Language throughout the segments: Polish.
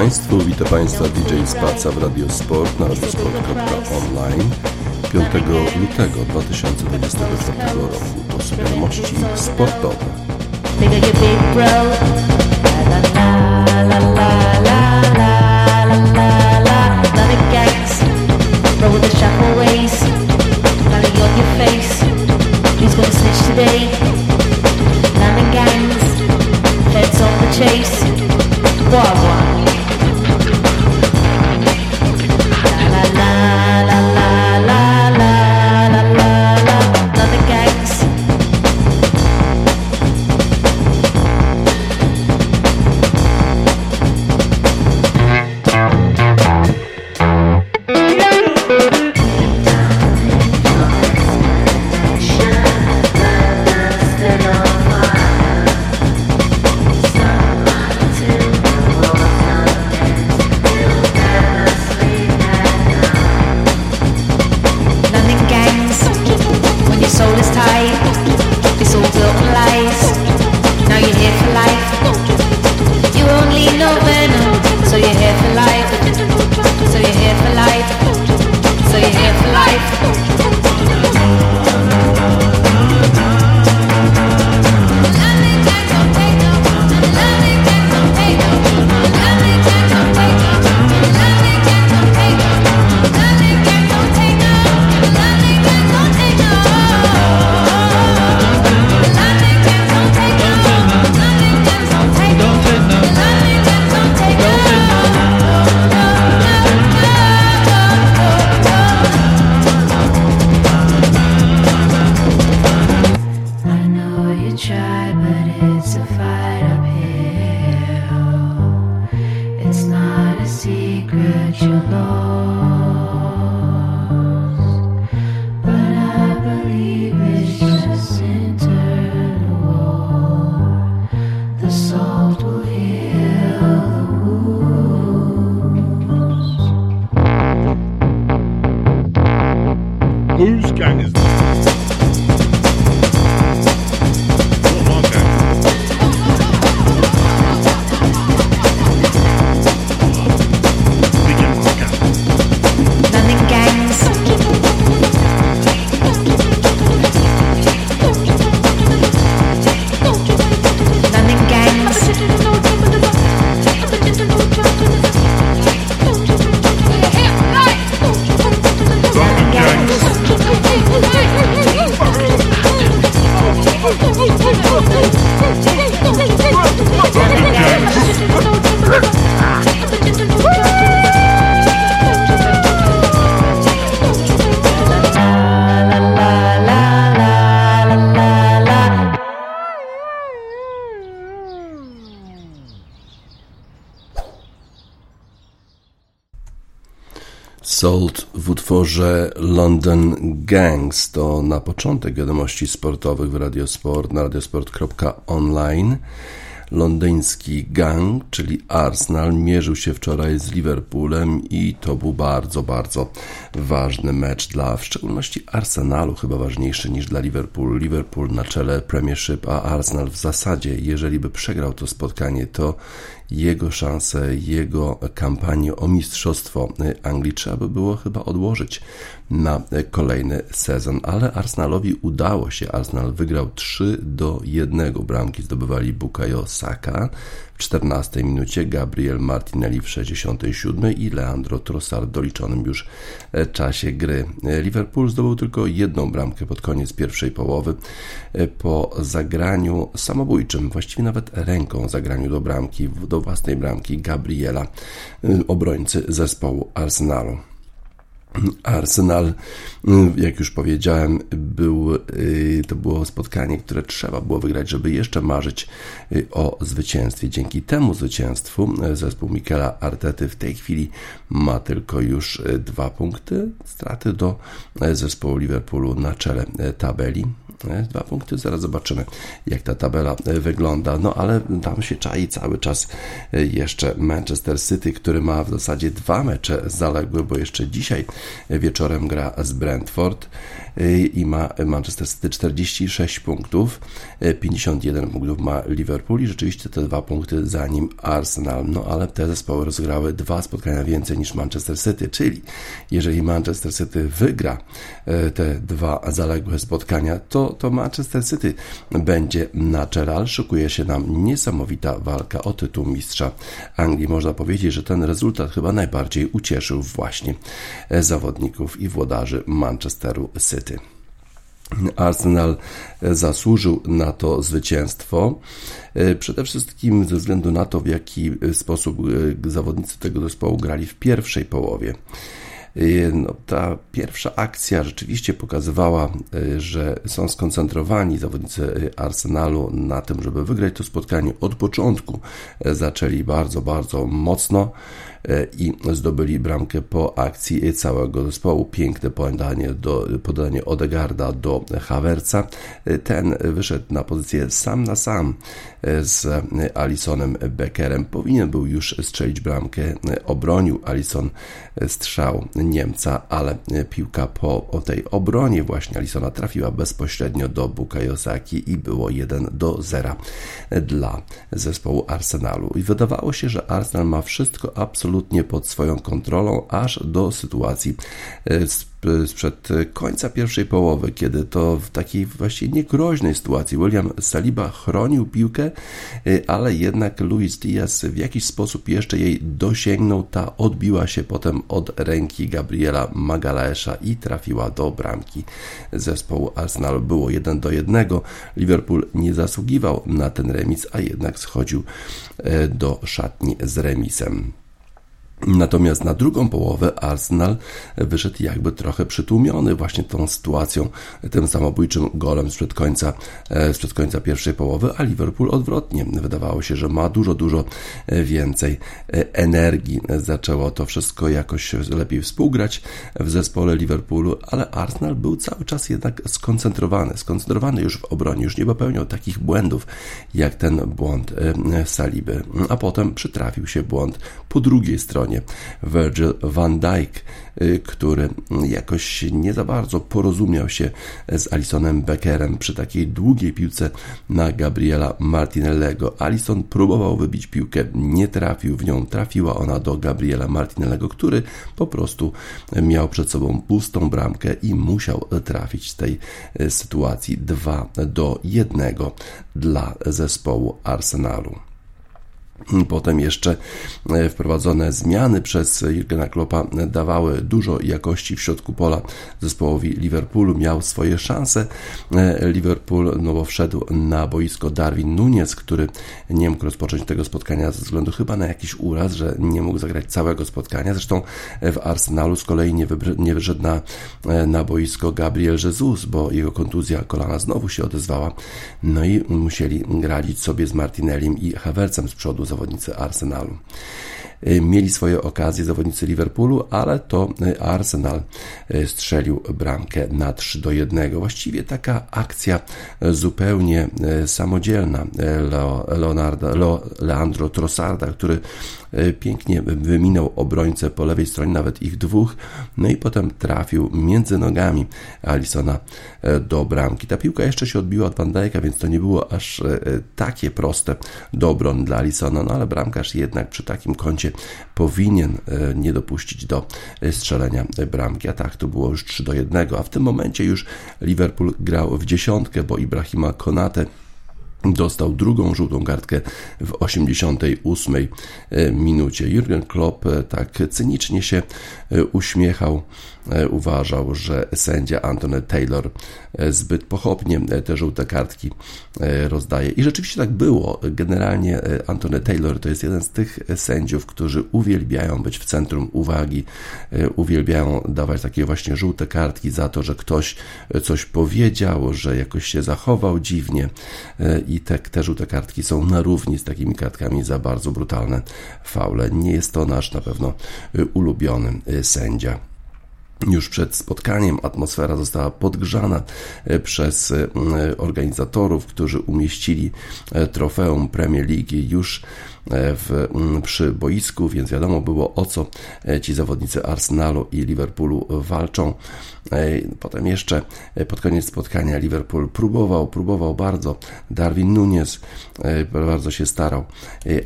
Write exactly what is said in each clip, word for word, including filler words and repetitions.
Państwu, witam Państwa D J Spacer w Radio Sport na radio sport kropka online piątego lutego dwa tysiące dwudziestego czwartego roku. To są wiadomości sportowe. Sold w utworze London Gangs to na początek wiadomości sportowych w Radio Sport na radio sport kropka online. Londyński gang, czyli Arsenal, mierzył się wczoraj z Liverpoolem i to był bardzo, bardzo ważny mecz dla, w szczególności Arsenalu, chyba ważniejszy niż dla Liverpoolu. Liverpool na czele Premiership, a Arsenal w zasadzie, jeżeli by przegrał to spotkanie, to jego szanse, jego kampanię o mistrzostwo Anglii trzeba by było chyba odłożyć na kolejny sezon, ale Arsenalowi udało się. Arsenal wygrał trzy do jednego. Bramki zdobywali Bukayo Saka w czternastej minucie, Gabriel Martinelli w sześćdziesiątej siódmej i Leandro Trossard w doliczonym już czasie gry. Liverpool zdobył tylko jedną bramkę pod koniec pierwszej połowy po zagraniu samobójczym, właściwie nawet ręką zagraniu do bramki, do własnej bramki Gabriela, obrońcy zespołu Arsenalu. Arsenal, jak już powiedziałem, był, to było spotkanie, które trzeba było wygrać, żeby jeszcze marzyć o zwycięstwie. Dzięki temu zwycięstwu zespół Mikela Artety w tej chwili ma tylko już dwa punkty straty do zespołu Liverpoolu na czele tabeli. Dwa punkty, zaraz zobaczymy, jak ta tabela wygląda, no ale tam się czai cały czas jeszcze Manchester City, który ma w zasadzie dwa mecze zaległe, bo jeszcze dzisiaj wieczorem gra z Brentford i ma Manchester City czterdzieści sześć punktów, pięćdziesiąt jeden punktów ma Liverpool i rzeczywiście te dwa punkty za nim Arsenal. No ale te zespoły rozgrały dwa spotkania więcej niż Manchester City, czyli jeżeli Manchester City wygra te dwa zaległe spotkania, to, to Manchester City będzie na czele, ale szykuje się nam niesamowita walka o tytuł mistrza Anglii. Można powiedzieć, że ten rezultat chyba najbardziej ucieszył właśnie zawodników i włodarzy Manchesteru City. Arsenal zasłużył na to zwycięstwo przede wszystkim ze względu na to, w jaki sposób zawodnicy tego zespołu grali w pierwszej połowie. No, ta pierwsza akcja rzeczywiście pokazywała, że są skoncentrowani zawodnicy Arsenalu na tym, żeby wygrać to spotkanie. Od początku zaczęli bardzo, bardzo mocno i zdobyli bramkę po akcji całego zespołu. Piękne podanie, do, podanie Odegaarda do Havertza. Ten wyszedł na pozycję sam na sam z Alissonem Beckerem. Powinien był już strzelić bramkę. Obronił Alisson strzał Niemca, ale piłka po o tej obronie właśnie Alissona trafiła bezpośrednio do Bukayo Saki i było jeden do zera dla zespołu Arsenalu. I wydawało się, że Arsenal ma wszystko absolutnie pod swoją kontrolą aż do sytuacji sprzed końca pierwszej połowy, kiedy to w takiej właśnie niegroźnej sytuacji William Saliba chronił piłkę, ale jednak Luis Diaz w jakiś sposób jeszcze jej dosięgnął. Ta odbiła się potem od ręki Gabriela Magalhãesa i trafiła do bramki zespołu Arsenalu. Było jeden do jednego. Liverpool nie zasługiwał na ten remis, a jednak schodził do szatni z remisem. Natomiast na drugą połowę Arsenal wyszedł jakby trochę przytłumiony właśnie tą sytuacją, tym samobójczym golem sprzed końca, sprzed końca pierwszej połowy, a Liverpool odwrotnie. Wydawało się, że ma dużo, dużo więcej energii. Zaczęło to wszystko jakoś lepiej współgrać w zespole Liverpoolu, ale Arsenal był cały czas jednak skoncentrowany, skoncentrowany już w obronie, już nie popełniał takich błędów jak ten błąd Saliby, a potem przytrafił się błąd po drugiej stronie. Virgil van Dijk, który jakoś nie za bardzo porozumiał się z Alissonem Beckerem przy takiej długiej piłce na Gabriela Martinellego. Alisson próbował wybić piłkę, nie trafił w nią, trafiła ona do Gabriela Martinellego, który po prostu miał przed sobą pustą bramkę i musiał trafić z tej sytuacji dwa do jednego dla zespołu Arsenalu. Potem jeszcze wprowadzone zmiany przez Jurgena Kloppa dawały dużo jakości w środku pola zespołowi Liverpoolu. Miał swoje szanse Liverpool, no bo wszedł na boisko Darwin Núñez, który nie mógł rozpocząć tego spotkania ze względu chyba na jakiś uraz, że nie mógł zagrać całego spotkania. Zresztą w Arsenalu z kolei nie, wybr- nie wyszedł na, na boisko Gabriel Jesus, bo jego kontuzja kolana znowu się odezwała. No i musieli radzić sobie z Martinellim i Havertzem z przodu zawodnicy Arsenalu. Mieli swoje okazje zawodnicy Liverpoolu, ale to Arsenal strzelił bramkę na trzy do jednego. Właściwie taka akcja zupełnie samodzielna Leo, Leonardo, Leo, Leandro Trossarda, który pięknie wyminął obrońcę po lewej stronie, nawet ich dwóch, no i potem trafił między nogami Alissona do bramki. Ta piłka jeszcze się odbiła od Van Dijk'a, więc to nie było aż takie proste do obrony dla Alissona, no ale bramkarz jednak przy takim kącie powinien nie dopuścić do strzelenia bramki, a tak to było już trzy do jednego, a w tym momencie już Liverpool grał w dziesiątkę, bo Ibrahima Konate dostał drugą żółtą kartkę w osiemdziesiątej ósmej minucie. Jurgen Klopp tak cynicznie się uśmiechał. Uważał, że sędzia Anthony Taylor zbyt pochopnie te żółte kartki rozdaje. I rzeczywiście tak było. Generalnie Anthony Taylor to jest jeden z tych sędziów, którzy uwielbiają być w centrum uwagi, uwielbiają dawać takie właśnie żółte kartki za to, że ktoś coś powiedział, że jakoś się zachował dziwnie i te, te żółte kartki są na równi z takimi kartkami za bardzo brutalne faule. Nie jest to nasz na pewno ulubiony sędzia. Już przed spotkaniem atmosfera została podgrzana przez organizatorów, którzy umieścili trofeum Premier League już w, przy boisku, więc wiadomo było, o co ci zawodnicy Arsenalu i Liverpoolu walczą. Potem jeszcze pod koniec spotkania Liverpool próbował, próbował bardzo. Darwin Núñez bardzo się starał,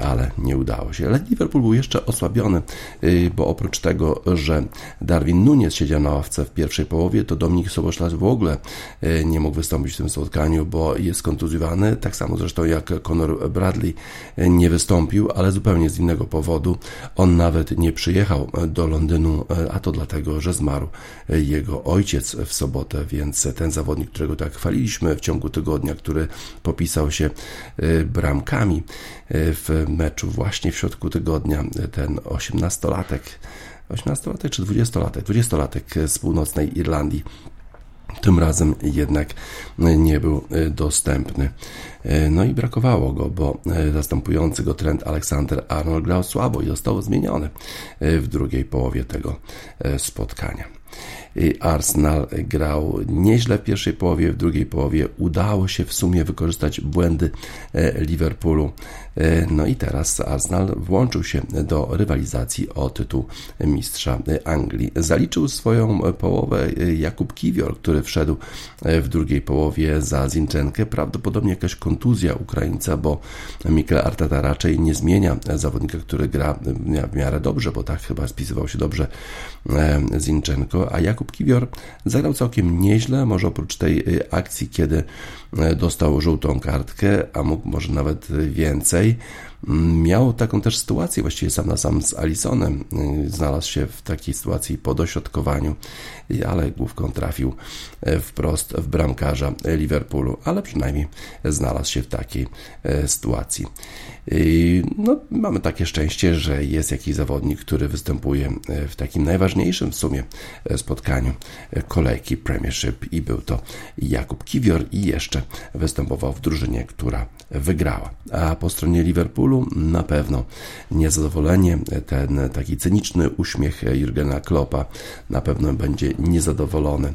ale nie udało się. Ale Liverpool był jeszcze osłabiony, bo oprócz tego, że Darwin Núñez siedział na ławce w pierwszej połowie, to Dominik Szoboszlai w ogóle nie mógł wystąpić w tym spotkaniu, bo jest kontuzjowany. Tak samo zresztą jak Conor Bradley nie wystąpił, ale zupełnie z innego powodu. On nawet nie przyjechał do Londynu, a to dlatego, że zmarł jego ojciec w sobotę, więc ten zawodnik, którego tak chwaliliśmy w ciągu tygodnia, który popisał się bramkami w meczu właśnie w środku tygodnia, ten osiemnastolatek, osiemnastolatek czy dwudziestolatek? dwudziestolatek z północnej Irlandii. Tym razem jednak nie był dostępny. No i brakowało go, bo zastępujący go Trent Alexander-Arnold grał słabo i został zmieniony w drugiej połowie tego spotkania. Arsenal grał nieźle w pierwszej połowie, w drugiej połowie udało się w sumie wykorzystać błędy Liverpoolu. No i teraz Arsenal włączył się do rywalizacji o tytuł mistrza Anglii. Zaliczył swoją połowę Jakub Kiwior, który wszedł w drugiej połowie za Zinchenkę. Prawdopodobnie jakaś kontuzja Ukraińca, bo Mikel Arteta raczej nie zmienia zawodnika, który gra w miarę dobrze, bo tak chyba spisywał się dobrze Zinchenko, a Jakub Kiwior zagrał całkiem nieźle, może oprócz tej akcji, kiedy dostał żółtą kartkę, a mógł może nawet więcej. Miał taką też sytuację, właściwie sam na sam z Alissonem, znalazł się w takiej sytuacji po dośrodkowaniu, ale główką trafił wprost w bramkarza Liverpoolu, ale przynajmniej znalazł się w takiej sytuacji. No, mamy takie szczęście, że jest jakiś zawodnik, który występuje w takim najważniejszym w sumie spotkaniu kolejki Premiership i był to Jakub Kiwior i jeszcze występował w drużynie, która wygrała. A po stronie Liverpoolu na pewno niezadowolenie, ten taki cyniczny uśmiech Jurgena Kloppa, na pewno będzie niezadowolony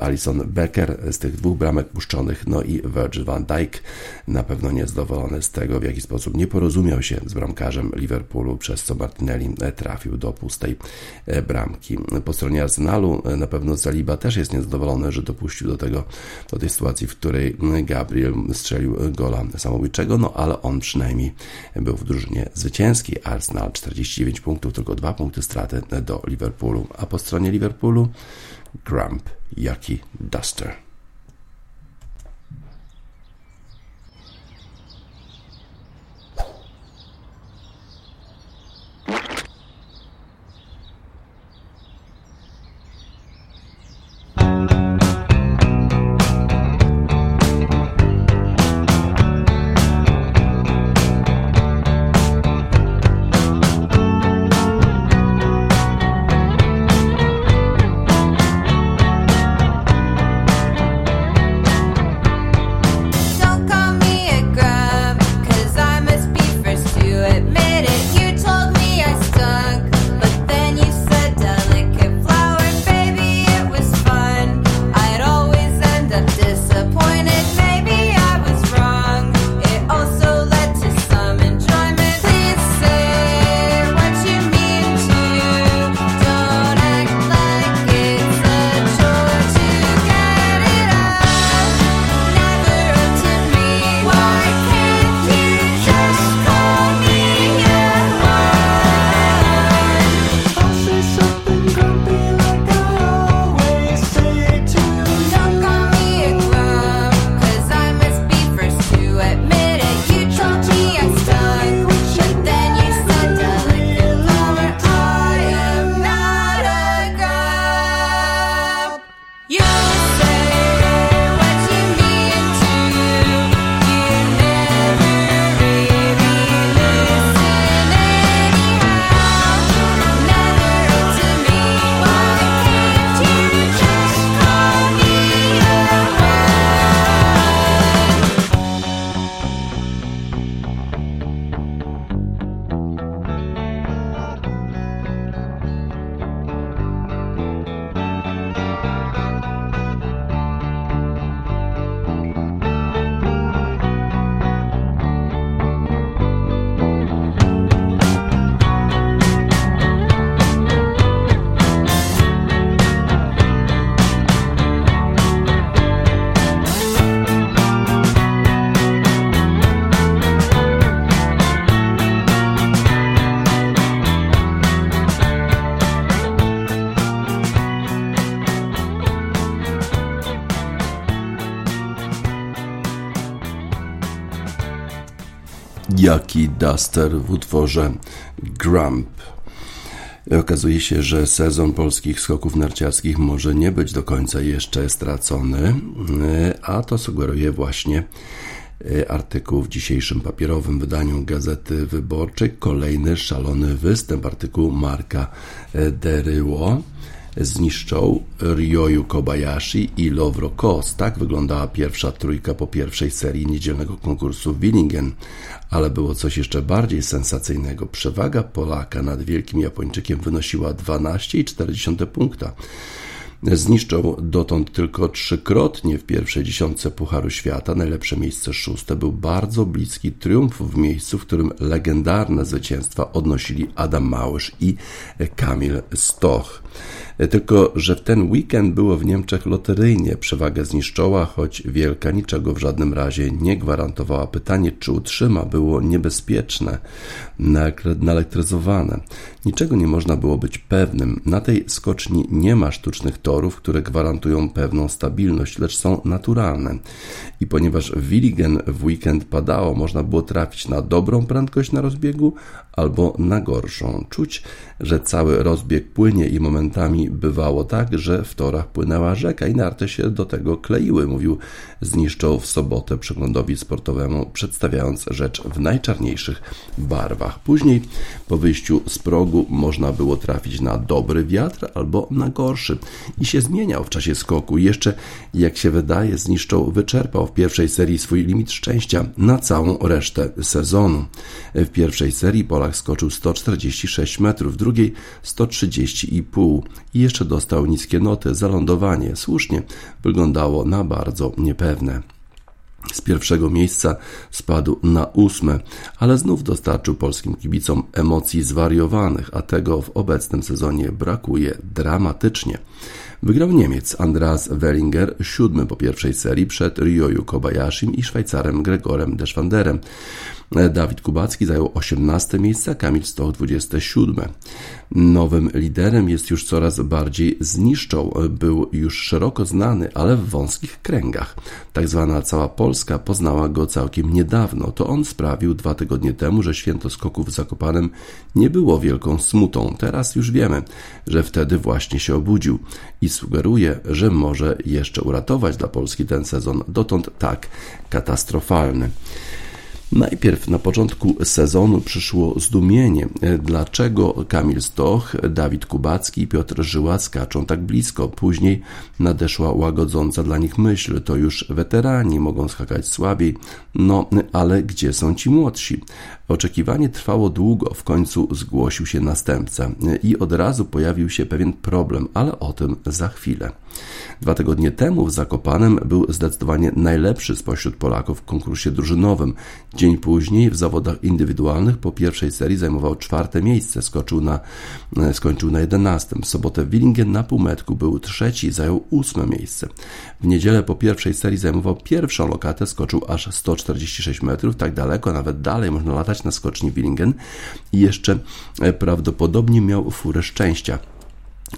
Alisson Becker z tych dwóch bramek puszczonych, no i Virgil van Dijk na pewno niezadowolony z tego, w jaki sposób nie porozumiał się z bramkarzem Liverpoolu, przez co Martinelli trafił do pustej bramki. Po stronie Arsenalu na pewno Saliba też jest niezadowolony, że dopuścił do tego, do tej sytuacji, w której Gabriel strzelił gola samobójczego, no ale on przynajmniej był w drużynie zwycięskiej. Arsenal czterdzieści dziewięć punktów, tylko dwa punkty straty do Liverpoolu, a po stronie Liverpoolu Grump, jaki Duster. jak i Duster w utworze Grump. Okazuje się, że sezon polskich skoków narciarskich może nie być do końca jeszcze stracony, a to sugeruje właśnie artykuł w dzisiejszym papierowym wydaniu Gazety Wyborczej. Kolejny szalony występ, artykuł Marka Deryło. Zniszczał, Ryoyu Kobayashi i Lovro Kos. Tak wyglądała pierwsza trójka po pierwszej serii niedzielnego konkursu Willingen, ale było coś jeszcze bardziej sensacyjnego. Przewaga Polaka nad wielkim Japończykiem wynosiła dwanaście przecinek czterdzieści punkta. Zniszczał dotąd tylko trzykrotnie w pierwszej dziesiątce Pucharu Świata. Najlepsze miejsce szóste był bardzo bliski triumfu w miejscu, w którym legendarne zwycięstwa odnosili Adam Małysz i Kamil Stoch. Tylko że w ten weekend było w Niemczech loteryjnie. Przewagę Zniszczała, choć wielka, niczego w żadnym razie nie gwarantowała. Pytanie, czy utrzyma, było niebezpieczne, naelektryzowane. Niczego nie można było być pewnym. Na tej skoczni nie ma sztucznych torów, które gwarantują pewną stabilność, lecz są naturalne. I ponieważ w Willingen w weekend padało, można było trafić na dobrą prędkość na rozbiegu albo na gorszą. Czuć, że cały rozbieg płynie i momentami bywało tak, że w torach płynęła rzeka i narty się do tego kleiły, mówił Zniszczał w sobotę przeglądowi sportowemu, przedstawiając rzecz w najczarniejszych barwach. Później po wyjściu z progu można było trafić na dobry wiatr albo na gorszy i się zmieniał w czasie skoku. Jeszcze, jak się wydaje, Zniszczał wyczerpał w pierwszej serii swój limit szczęścia na całą resztę sezonu. W pierwszej serii Polak skoczył sto czterdzieści sześć metrów, w drugiej sto trzydzieści i pół i jeszcze dostał niskie noty za lądowanie. Słusznie, wyglądało na bardzo niepewne. Z pierwszego miejsca spadł na ósme, ale znów dostarczył polskim kibicom emocji zwariowanych, a tego w obecnym sezonie brakuje dramatycznie. Wygrał Niemiec Andreas Wellinger, siódmy po pierwszej serii, przed Ryoyu Kobayashim i Szwajcarem Gregorem Deschwanderem. Dawid Kubacki zajął osiemnaste miejsce, Kamil Stoch dwudzieste siódme. Nowym liderem jest już coraz bardziej Zniszczał. Był już szeroko znany, ale w wąskich kręgach. Tak zwana cała Polska poznała go całkiem niedawno. To on sprawił dwa tygodnie temu, że święto skoków w Zakopanem nie było wielką smutą. Teraz już wiemy, że wtedy właśnie się obudził i sugeruje, że może jeszcze uratować dla Polski ten sezon dotąd tak katastrofalny. Najpierw na początku sezonu przyszło zdumienie, dlaczego Kamil Stoch, Dawid Kubacki i Piotr Żyła skaczą tak blisko. Później nadeszła łagodząca dla nich myśl, to już weterani mogą skakać słabiej, no ale gdzie są ci młodsi? Oczekiwanie trwało długo, w końcu zgłosił się następca i od razu pojawił się pewien problem, ale o tym za chwilę. Dwa tygodnie temu w Zakopanem był zdecydowanie najlepszy spośród Polaków w konkursie drużynowym. Dzień później w zawodach indywidualnych po pierwszej serii zajmował czwarte miejsce, skoczył na, skończył na jedenastym. W sobotę Willingen na półmetku był trzeci, zajął ósme miejsce. W niedzielę po pierwszej serii zajmował pierwszą lokatę, skoczył aż sto czterdzieści sześć metrów, tak daleko, nawet dalej można latać na skoczni Willingen i jeszcze prawdopodobnie miał furę szczęścia.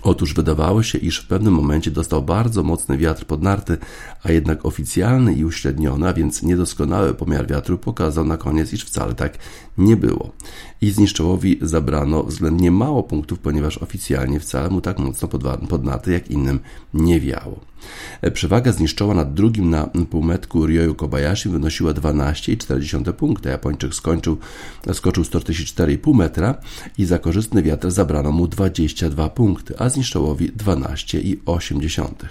Otóż wydawało się, iż w pewnym momencie dostał bardzo mocny wiatr pod narty, a jednak oficjalny i uśredniony, a więc niedoskonały pomiar wiatru pokazał na koniec, iż wcale tak nie było. I Zniszczałowi zabrano względnie mało punktów, ponieważ oficjalnie wcale mu tak mocno pod narty jak innym nie wiało. Przewaga Zniszczała nad drugim na półmetku Ryoyu Kobayashi wynosiła dwanaście przecinek czterdzieści punkta. Japończyk skończył, skoczył sto czterdzieści cztery i pół metra i za korzystny wiatr zabrano mu dwadzieścia dwa punkty, a Zniszczałowi dwanaście przecinek osiemdziesiąt.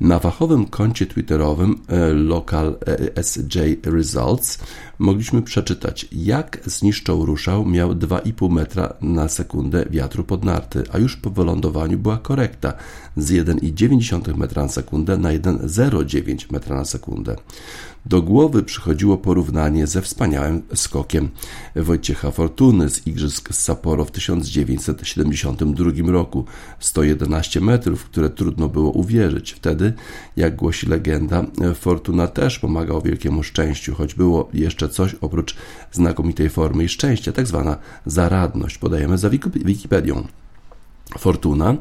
Na fachowym koncie twitterowym Local S J Results mogliśmy przeczytać, jak Zniszczał ruszał, miał dwa i pół metra na sekundę wiatru pod narty, a już po wylądowaniu była korekta z jeden przecinek dziewięćdziesiąt metra na sekundę na jeden przecinek zero dziewięć metra na sekundę. Do głowy przychodziło porównanie ze wspaniałym skokiem Wojciecha Fortuny z Igrzysk z Sapporo w tysiąc dziewięćset siedemdziesiątym drugim roku. sto jedenaście metrów, które trudno było uwierzyć. Wtedy, jak głosi legenda, Fortuna też pomagał wielkiemu szczęściu, choć było jeszcze coś oprócz znakomitej formy i szczęścia, tak zwana zaradność. Podajemy za Wikipedią. Fortuna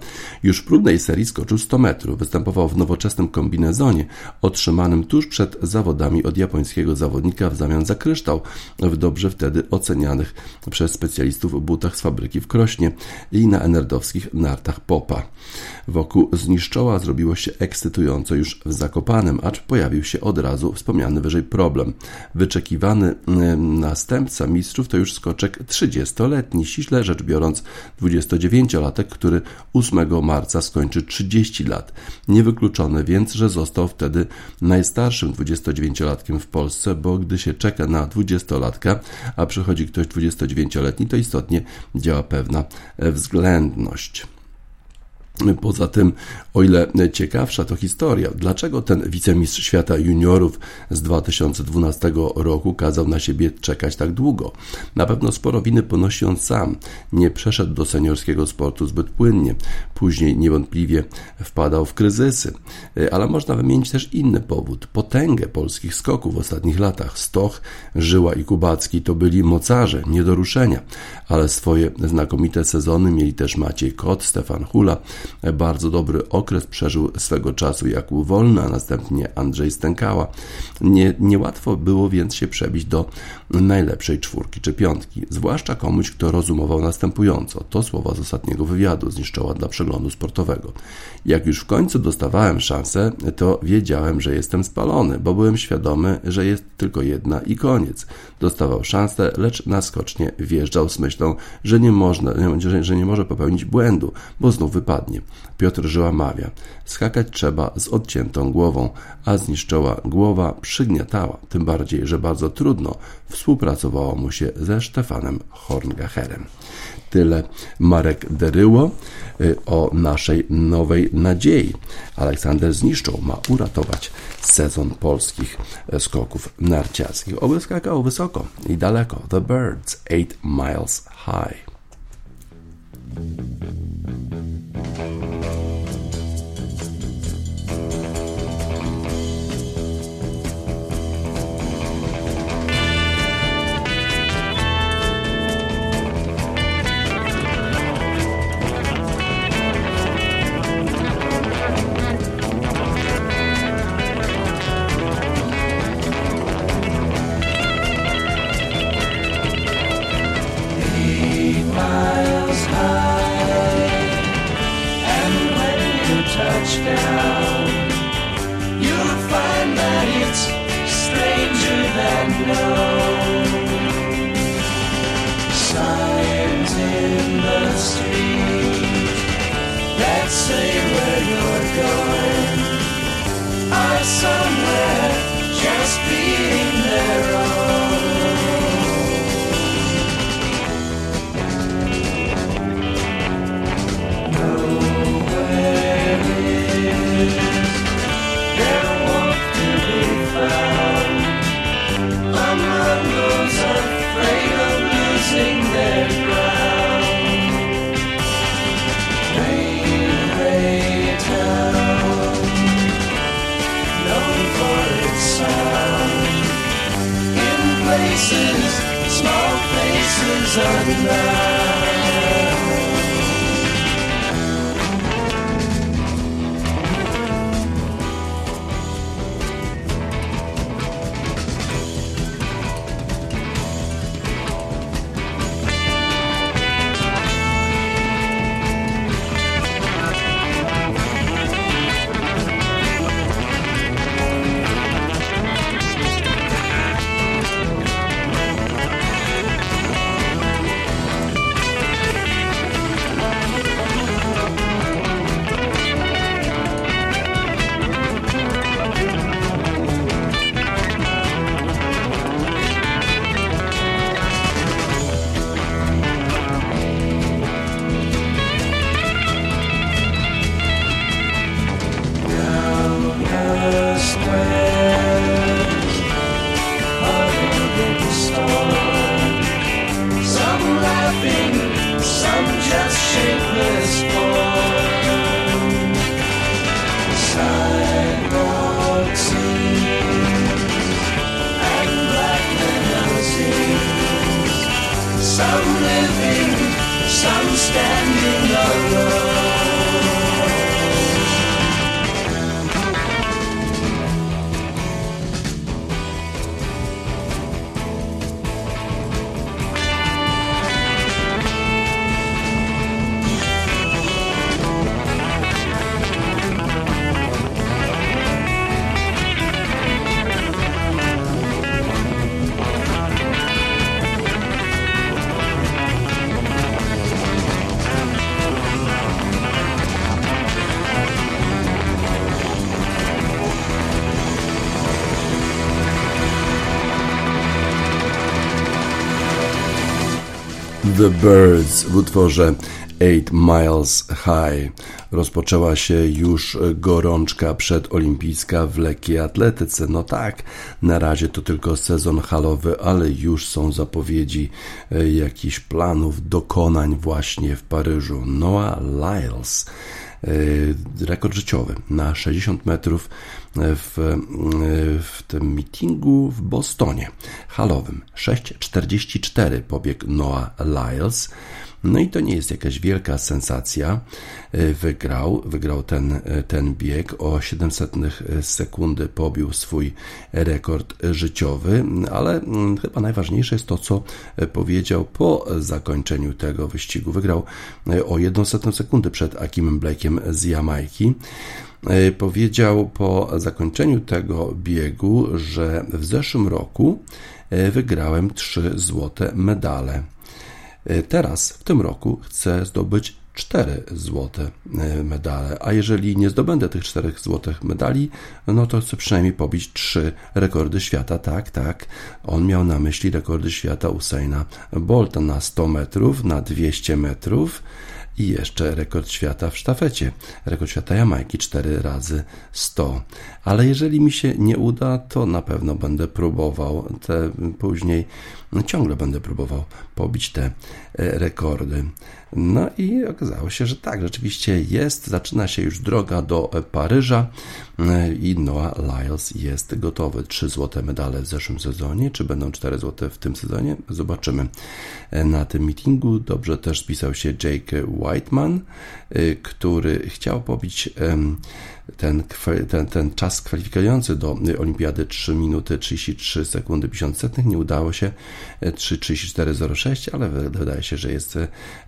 już w próbnej serii skoczył sto metrów. Występował w nowoczesnym kombinezonie otrzymanym tuż przed zawodami od japońskiego zawodnika w zamian za kryształ w dobrze wtedy ocenianych przez specjalistów butach z fabryki w Krośnie i na enerdowskich nartach Popa. Wokół Zniszczała zrobiło się ekscytująco już w Zakopanem, acz pojawił się od razu wspomniany wyżej problem. Wyczekiwany następca mistrzów to już skoczek trzydziestoletni, ściśle rzecz biorąc dwudziestodziewięciolatek, który ósmego marca skończy trzydzieści lat. Niewykluczone więc, że został wtedy najstarszym dwudziestodziewięciolatkiem w Polsce, bo gdy się czeka na dwudziestolatka, a przychodzi ktoś dwudziestodziewięcioletni, to istotnie działa pewna względność. Poza tym, o ile ciekawsza to historia, dlaczego ten wicemistrz świata juniorów z dwa tysiące dwunastego roku kazał na siebie czekać tak długo? Na pewno sporo winy ponosi on sam. Nie przeszedł do seniorskiego sportu zbyt płynnie. Później niewątpliwie wpadał w kryzysy. Ale można wymienić też inny powód. Potęgę polskich skoków w ostatnich latach. Stoch, Żyła i Kubacki to byli mocarze, nie do ruszenia. Ale swoje znakomite sezony mieli też Maciej Kot, Stefan Hula. Bardzo dobry okres przeżył swego czasu Jakub Wolny, a następnie Andrzej Stękała. Nie, niełatwo było więc się przebić do najlepszej czwórki czy piątki, zwłaszcza komuś, kto rozumował następująco. To słowa z ostatniego wywiadu Zniszczała dla Przeglądu Sportowego. Jak już w końcu dostawałem szansę, to wiedziałem, że jestem spalony, bo byłem świadomy, że jest tylko jedna i koniec. Dostawał szansę, lecz naskocznie wjeżdżał z myślą, że nie, można, że, że nie może popełnić błędu, bo znów wypadnie. Piotr Żyła mawia, skakać trzeba z odciętą głową, a Zniszczała głowa przygniatała, tym bardziej, że bardzo trudno współpracowało mu się ze Stefanem Horngacherem. Tyle Marek Deryło o naszej nowej nadziei. Aleksander Zniszczał ma uratować sezon polskich skoków narciarskich. Oby skakał wysoko i daleko. The Birds, eight miles high. Some living, some standing alone. The Birds w utworze eight miles High. Rozpoczęła się już gorączka przedolimpijska w lekkiej atletyce. No tak, na razie to tylko sezon halowy, ale już są zapowiedzi jakichś planów, dokonań właśnie w Paryżu. Noah Lyles, rekord życiowy na sześćdziesiąt metrów w, w tym meetingu w Bostonie halowym. sześć czterdzieści cztery pobiegł Noah Lyles. No i to nie jest jakaś wielka sensacja. Wygrał, wygrał ten, ten bieg. O siedemsetnych sekundy pobił swój rekord życiowy, ale chyba najważniejsze jest to, co powiedział po zakończeniu tego wyścigu. Wygrał o jedną setną sekundy przed Akimem Blake'iem z Jamajki. Powiedział po zakończeniu tego biegu, że w zeszłym roku wygrałem trzy złote medale. Teraz, w tym roku, chcę zdobyć cztery złote medale, a jeżeli nie zdobędę tych czterech złotych medali, no to chcę przynajmniej pobić trzy rekordy świata. Tak, tak, on miał na myśli rekordy świata Usaina Bolta na sto metrów, na dwieście metrów i jeszcze rekord świata w sztafecie, rekord świata Jamajki cztery razy sto. Ale jeżeli mi się nie uda, to na pewno będę próbował te później, no ciągle będę próbował pobić te rekordy. No i okazało się, że tak, rzeczywiście jest, zaczyna się już droga do Paryża i Noah Lyles jest gotowy. Trzy złote medale w zeszłym sezonie, czy będą cztery złote w tym sezonie? Zobaczymy. Na tym meetingu dobrze też spisał się Jake Whiteman, który chciał pobić ten, ten, ten czas kwalifikujący do olimpiady trzy minuty trzydzieści trzy sekundy pięćdziesiąt setnych. Nie udało się, trzy trzydzieści cztery zero sześć, ale wydaje się, że jest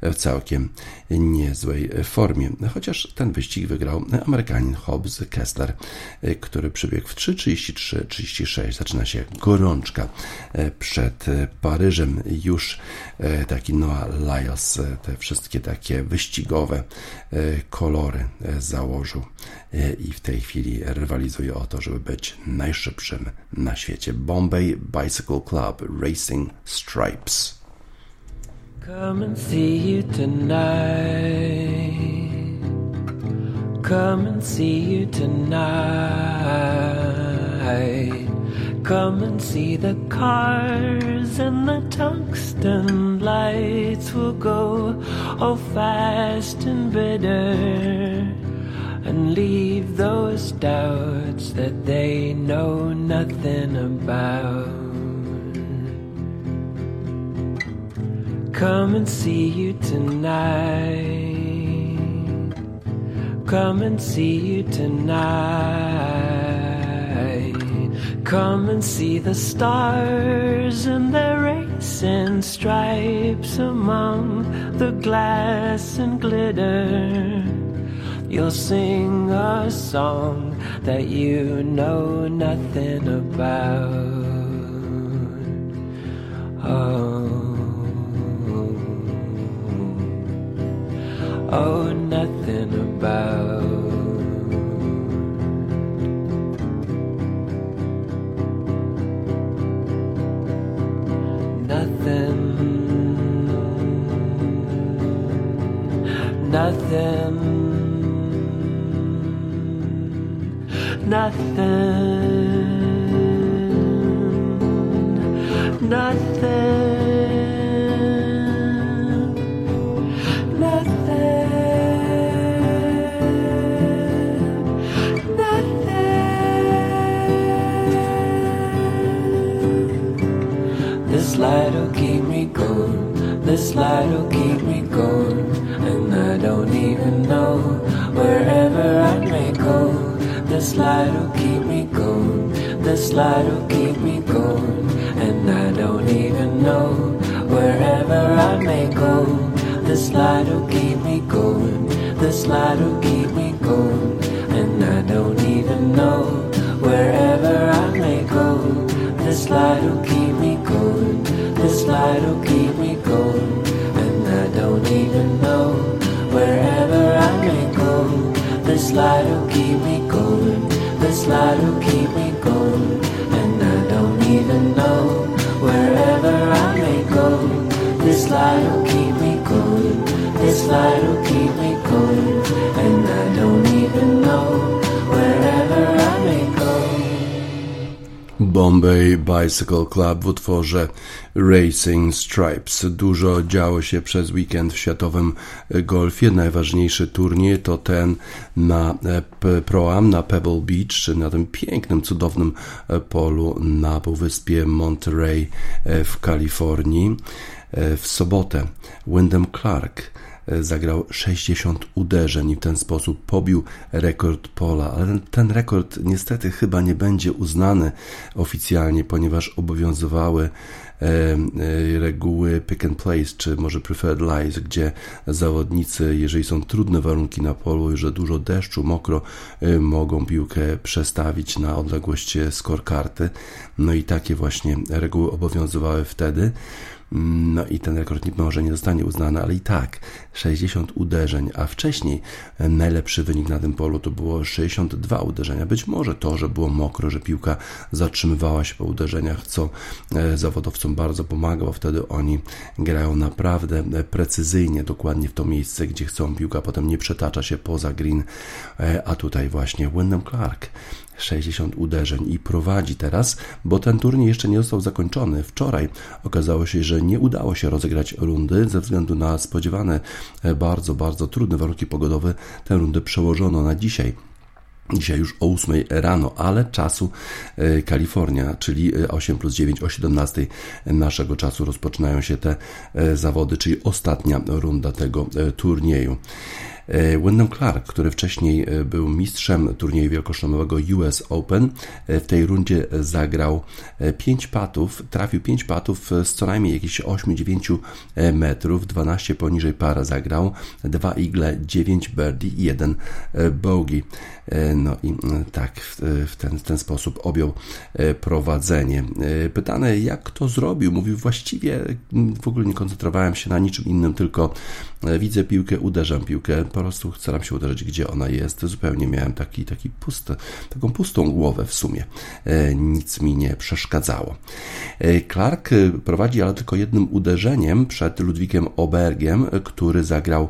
w całkiem niezłej formie. Chociaż ten wyścig wygrał Amerykanin Hobbs Kessler, który przebiegł w trzy trzydzieści trzy trzydzieści sześć. Zaczyna się gorączka przed Paryżem. Już taki Noah Lyles te wszystkie takie wyścigowe kolory założył i w tej chwili rywalizuje o to, żeby być najszybszym na świecie. Bombay Bicycle Club, Racing Stripes. Come and see you tonight. Come and see you tonight. Come and see the cars and the tungsten lights will go all fast and bitter and leave those doubts that they know nothing about. Come and see you tonight. Come and see you tonight. Come and see the stars and their racing stripes among the glass and glitter. You'll sing a song that you know nothing about. Oh. Oh, nothing about. Nothing. Nothing. Nothing. Nothing. Light'll keep me going, this light'll keep me going, and I don't even know wherever I may go. This light'll keep me going, this light'll keep me going, and I don't even know wherever I may go. This light'll keep me going, this light'll keep me going, and I don't even know wherever I may go. This light'll keep me going, this light'll keep me going, and I don't even know wherever I may go. This light'll keep me going, this light'll keep me going, and I don't even know wherever I may go. This light'll keep slide'll keep me going, and I don't even know wherever I may go. Bombay Bicycle Club w utworze Racing Stripes. Dużo działo się przez weekend w światowym golfie. Najważniejszy turniej to ten na Pro-Am, na Pebble Beach, na tym pięknym, cudownym polu na półwyspie Monterey w Kalifornii. W sobotę Wyndham Clark zagrał sześćdziesiąt uderzeń i w ten sposób pobił rekord pola, ale ten, ten rekord niestety chyba nie będzie uznany oficjalnie, ponieważ obowiązywały reguły pick and place, czy może preferred lies, gdzie zawodnicy, jeżeli są trudne warunki na polu, że dużo deszczu, mokro, mogą piłkę przestawić na odległość scorekarty. No i takie właśnie reguły obowiązywały wtedy. No i ten rekord może nie zostanie uznany, ale i tak sześćdziesiąt uderzeń, a wcześniej najlepszy wynik na tym polu to było sześćdziesiąt dwa uderzenia. Być może to, że było mokro, że piłka zatrzymywała się po uderzeniach, co zawodowcom bardzo pomaga, bo wtedy oni grają naprawdę precyzyjnie, dokładnie w to miejsce, gdzie chcą. Piłka potem nie przetacza się poza green, a tutaj właśnie Wyndham Clark sześćdziesiąt uderzeń i prowadzi teraz, bo ten turniej jeszcze nie został zakończony. Wczoraj okazało się, że nie udało się rozegrać rundy ze względu na spodziewane bardzo, bardzo trudne warunki pogodowe. Tę rundę przełożono na dzisiaj. Dzisiaj już o ósmej rano, ale czasu Kalifornia, czyli osiem plus dziewięć, o siedemnastej naszego czasu rozpoczynają się te zawody, czyli ostatnia runda tego turnieju. Wyndham Clark, który wcześniej był mistrzem turnieju wielkoszlemowego U S Open, w tej rundzie zagrał pięć patów, trafił pięć patów z co najmniej jakichś osiem dziewięć metrów, dwanaście poniżej para zagrał, dwa eagle, dziewięć birdie i jeden bogey. No i tak w ten, w ten sposób objął prowadzenie. Pytany, jak to zrobił, mówił: właściwie w ogóle nie koncentrowałem się na niczym innym, tylko widzę piłkę, uderzam piłkę, po prostu staram się uderzyć, gdzie ona jest. Zupełnie miałem taki, taki pusty, taką pustą głowę w sumie. Nic mi nie przeszkadzało. Clark prowadzi, ale tylko jednym uderzeniem przed Ludwikiem Obergiem, który zagrał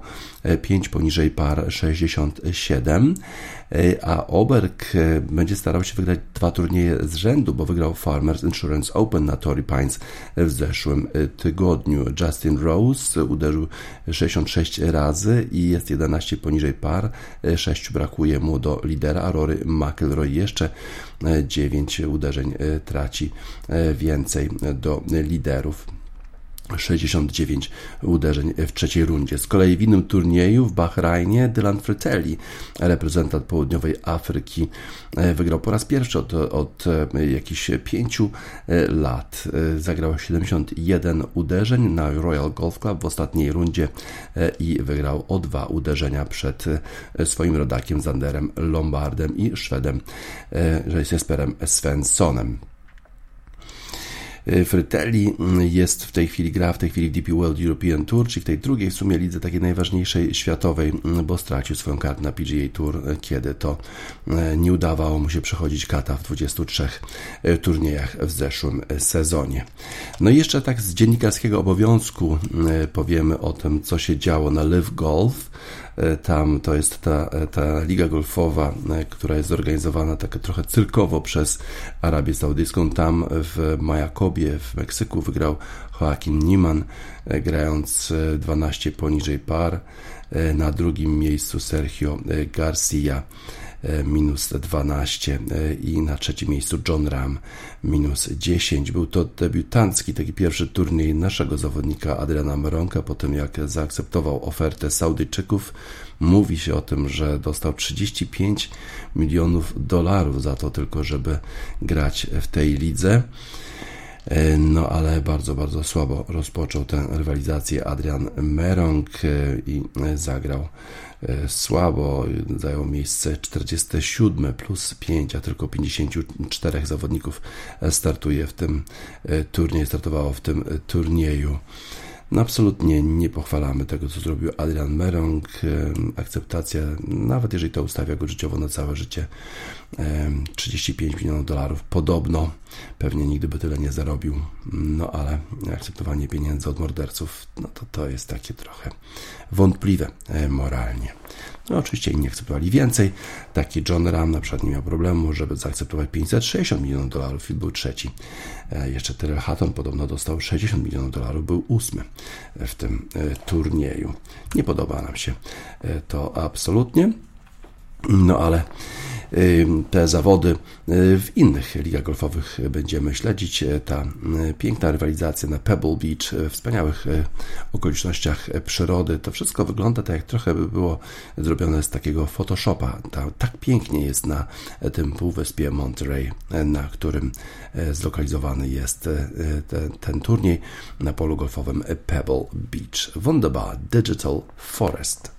pięć poniżej par, sześćdziesiąt siedem, a Oberg będzie starał się wygrać dwa turnieje z rzędu, bo wygrał Farmers Insurance Open na Torrey Pines w zeszłym tygodniu. Justin Rose uderzył sześćdziesiąt sześć razy i jest jedenaście poniżej par, sześć brakuje mu do lidera, a Rory McIlroy jeszcze dziewięć uderzeń traci więcej do liderów. sześćdziesiąt dziewięć uderzeń w trzeciej rundzie. Z kolei w innym turnieju w Bahrajnie Dylan Fratelli, reprezentant południowej Afryki, wygrał po raz pierwszy od, od jakichś pięciu lat. Zagrał siedemdziesiąt jeden uderzeń na Royal Golf Club w ostatniej rundzie i wygrał o dwa uderzenia przed swoim rodakiem Zanderem Lombardem i Szwedem Jesperem Svensonem. Fratelli jest w tej chwili, gra w tej chwili w D P World European Tour, czyli w tej drugiej w sumie lidze takiej najważniejszej światowej, bo stracił swoją kartę na P G A Tour, kiedy to nie udawało mu się przechodzić kata w dwudziestu trzech turniejach w zeszłym sezonie. No i jeszcze tak z dziennikarskiego obowiązku powiemy o tym, co się działo na Live Golf. Tam to jest ta, ta liga golfowa, która jest zorganizowana tak trochę cyrkowo przez Arabię Saudyjską. Tam w Majakobie w Meksyku wygrał Joaquin Niemann, grając dwanaście poniżej par. Na drugim miejscu Sergio Garcia minus dwanaście i na trzecim miejscu John Ram minus dziesięć. Był to debiutancki taki pierwszy turniej naszego zawodnika Adriana Mronka po tym, jak zaakceptował ofertę Saudyjczyków. Mówi się o tym, że dostał trzydzieści pięć milionów dolarów za to tylko, żeby grać w tej lidze. No ale bardzo, bardzo słabo rozpoczął tę rywalizację Adrian Meronk i zagrał słabo, zajął miejsce czterdzieste siódme plus pięć, a tylko pięćdziesięciu czterech zawodników startuje w tym turnieju, startowało w tym turnieju. No absolutnie nie pochwalamy tego, co zrobił Adrian Merong. Akceptacja, nawet jeżeli to ustawia go życiowo na całe życie, trzydzieści pięć milionów dolarów podobno, pewnie nigdy by tyle nie zarobił, no ale akceptowanie pieniędzy od morderców, no to to jest takie trochę wątpliwe moralnie. No oczywiście inni akceptowali więcej, taki John Ram na przykład nie miał problemu, żeby zaakceptować pięćset sześćdziesiąt milionów dolarów i był trzeci. Jeszcze Terrell Hatton podobno dostał sześćdziesiąt milionów dolarów, był ósmy w tym turnieju. Nie podoba nam się to absolutnie, no ale te zawody w innych ligach golfowych będziemy śledzić. Ta piękna rywalizacja na Pebble Beach w wspaniałych okolicznościach przyrody. To wszystko wygląda tak, jak trochę by było zrobione z takiego Photoshopa. Ta, tak pięknie jest na tym półwyspie Monterey, na którym zlokalizowany jest ten, ten turniej na polu golfowym Pebble Beach. Wunderbar Digital Forest.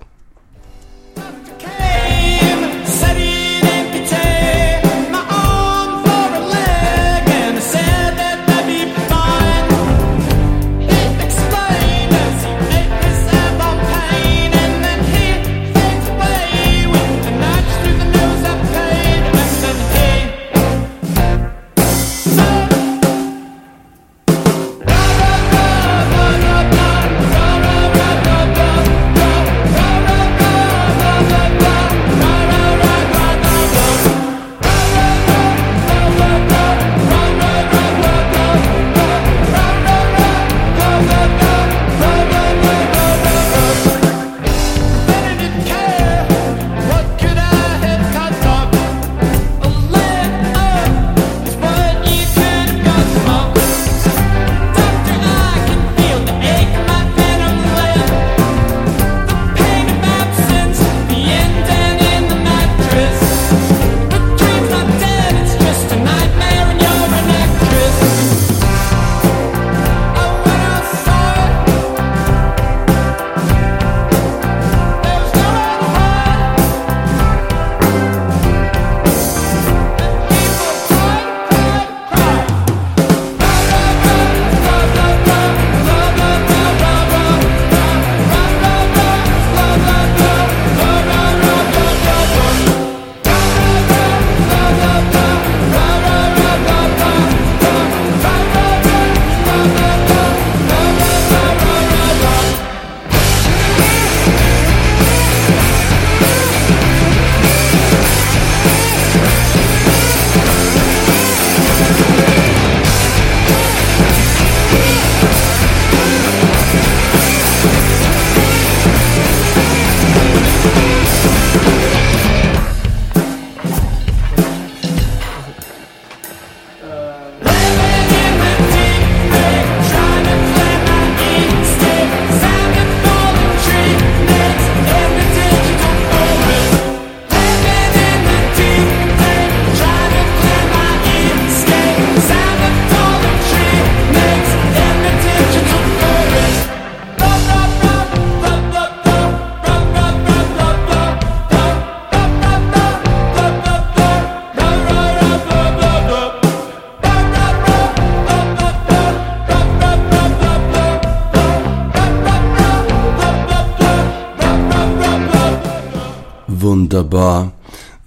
Wunderbar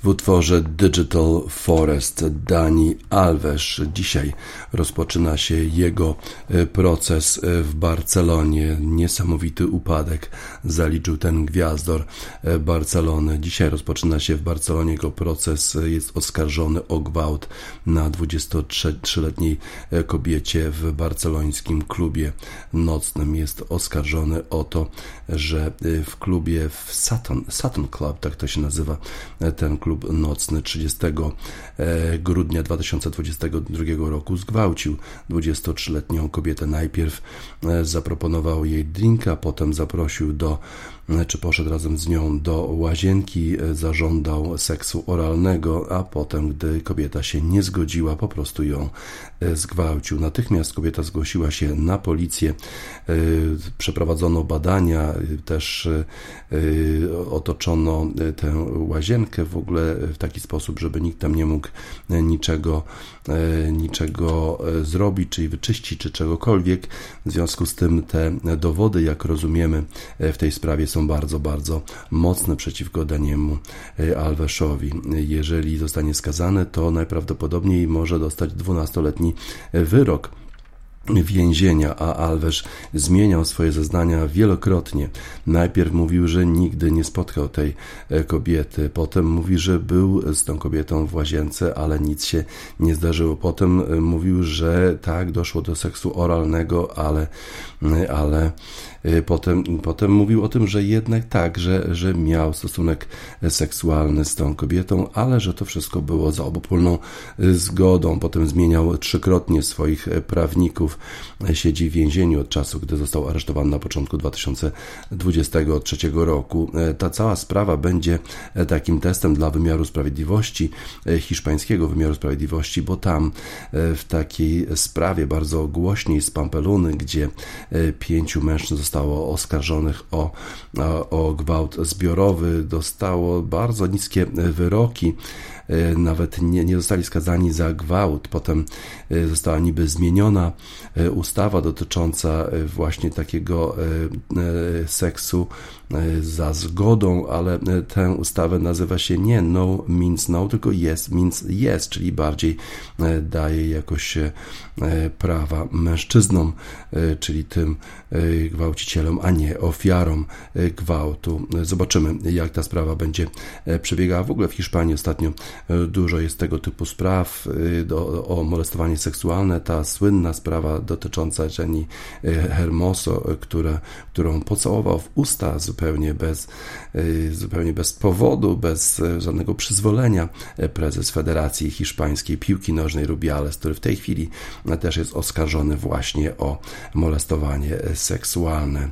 w utworze Digital Forest. Dani Alves. Dzisiaj rozpoczyna się jego proces w Barcelonie. Niesamowity upadek zaliczył ten gwiazdor Barcelony. Dzisiaj rozpoczyna się w Barcelonie jego proces. Jest oskarżony o gwałt na dwudziestotrzyletniej kobiecie w barcelońskim klubie nocnym. Jest oskarżony o to, że w klubie w Saturn, Saturn Club, tak to się nazywa, ten klub nocny, trzydziestego grudnia dwa tysiące dwudziestego drugiego roku zgwałcił dwudziestotrzyletnią kobietę. Najpierw zaproponował jej drinka, potem zaprosił do czy poszedł razem z nią do łazienki, zażądał seksu oralnego, a potem, gdy kobieta się nie zgodziła, po prostu ją zgwałcił. Natychmiast kobieta zgłosiła się na policję, przeprowadzono badania, też otoczono tę łazienkę w ogóle w taki sposób, żeby nikt tam nie mógł niczego, niczego zrobić, czyli wyczyścić, czy czegokolwiek. W związku z tym te dowody, jak rozumiemy, w tej sprawie są bardzo, bardzo mocne przeciwko Daniemu Alvesowi. Jeżeli zostanie skazany, to najprawdopodobniej może dostać dwunastoletni wyrok więzienia, a Alves zmieniał swoje zeznania wielokrotnie. Najpierw mówił, że nigdy nie spotkał tej kobiety, potem mówi, że był z tą kobietą w łazience, ale nic się nie zdarzyło. Potem mówił, że tak, doszło do seksu oralnego, ale, ale potem, potem mówił o tym, że jednak tak, że, że miał stosunek seksualny z tą kobietą, ale że to wszystko było za obopólną zgodą. Potem zmieniał trzykrotnie swoich prawników. Siedzi w więzieniu od czasu, gdy został aresztowany na początku dwa tysiące dwudziestego trzeciego roku. Ta cała sprawa będzie takim testem dla wymiaru sprawiedliwości, hiszpańskiego wymiaru sprawiedliwości, bo tam w takiej sprawie bardzo głośnej z Pampeluny, gdzie pięciu mężczyzn zostało oskarżonych o, o gwałt zbiorowy, dostało bardzo niskie wyroki. Nawet nie, nie zostali skazani za gwałt. Potem została niby zmieniona ustawa dotycząca właśnie takiego seksu za zgodą, ale tę ustawę nazywa się nie no means no, tylko yes means yes, czyli bardziej daje jakoś prawa mężczyznom, czyli tym gwałcicielom, a nie ofiarom gwałtu. Zobaczymy, jak ta sprawa będzie przebiegała. W ogóle w Hiszpanii ostatnio dużo jest tego typu spraw do, o molestowanie seksualne. Ta słynna sprawa dotycząca Jenny Hermoso, która, którą pocałował w usta zupełnie bez, zupełnie bez powodu, bez żadnego przyzwolenia prezes Federacji Hiszpańskiej Piłki Nożnej Rubiales, który w tej chwili też jest oskarżony właśnie o molestowanie seksualne.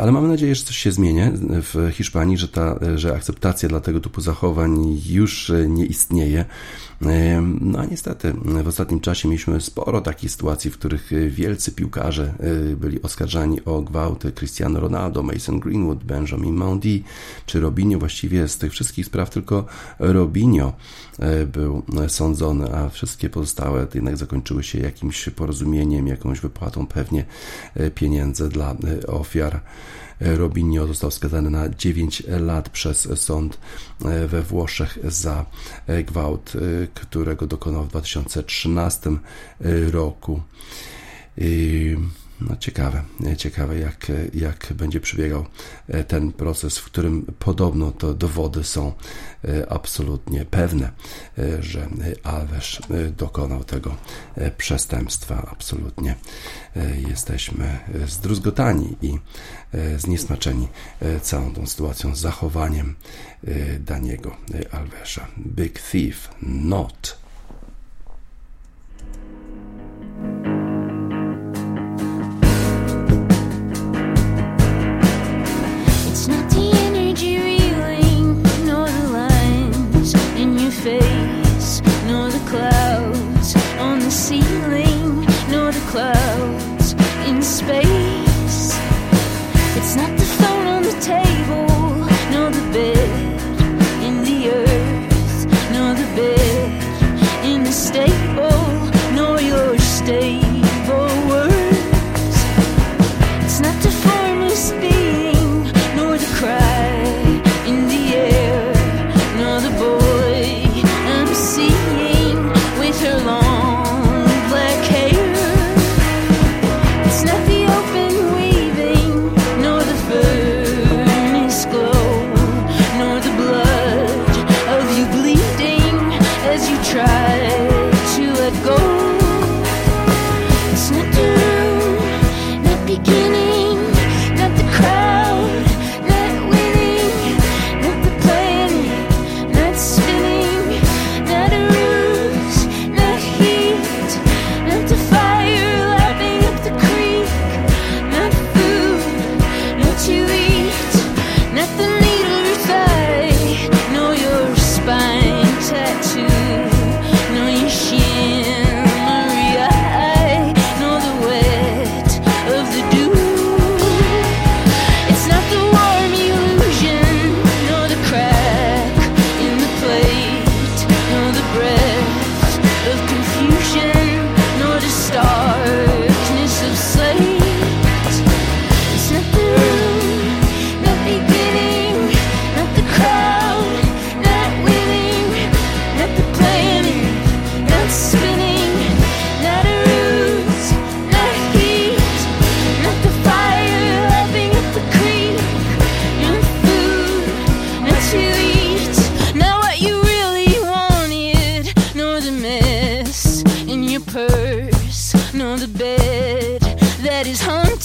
Ale mamy nadzieję, że coś się zmieni w Hiszpanii, że, ta, że akceptacja dla tego typu zachowań już nie istnieje. No a niestety w ostatnim czasie mieliśmy sporo takich sytuacji, w których wielcy piłkarze byli oskarżani o gwałty. Cristiano Ronaldo, Mason Greenwood, Benjamin Mendy czy Robinho. Właściwie z tych wszystkich spraw tylko Robinho był sądzony, a wszystkie pozostałe jednak zakończyły się jakimś porozumieniem, jakąś wypłatą pewnie pieniędzy dla ofiar. Robinho został skazany na dziewięć lat przez sąd we Włoszech za gwałt, którego dokonał w dwa tysiące trzynastego roku. I... No ciekawe, ciekawe jak, jak będzie przebiegał ten proces, w którym podobno to dowody są absolutnie pewne, że Alves dokonał tego przestępstwa. Absolutnie jesteśmy zdruzgotani i zniesmaczeni całą tą sytuacją, zachowaniem Daniego Alvesa. Big thief, not.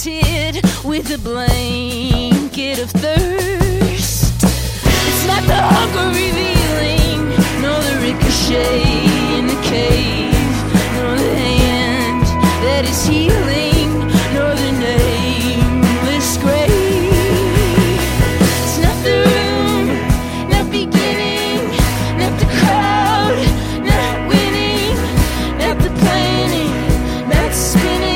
tainted with a blanket of thirst. It's not the hunger revealing, nor the ricochet in the cave, nor the hand that is healing, nor the nameless grave. It's not the room, not beginning, not the crowd, not winning, not the planning, not spinning.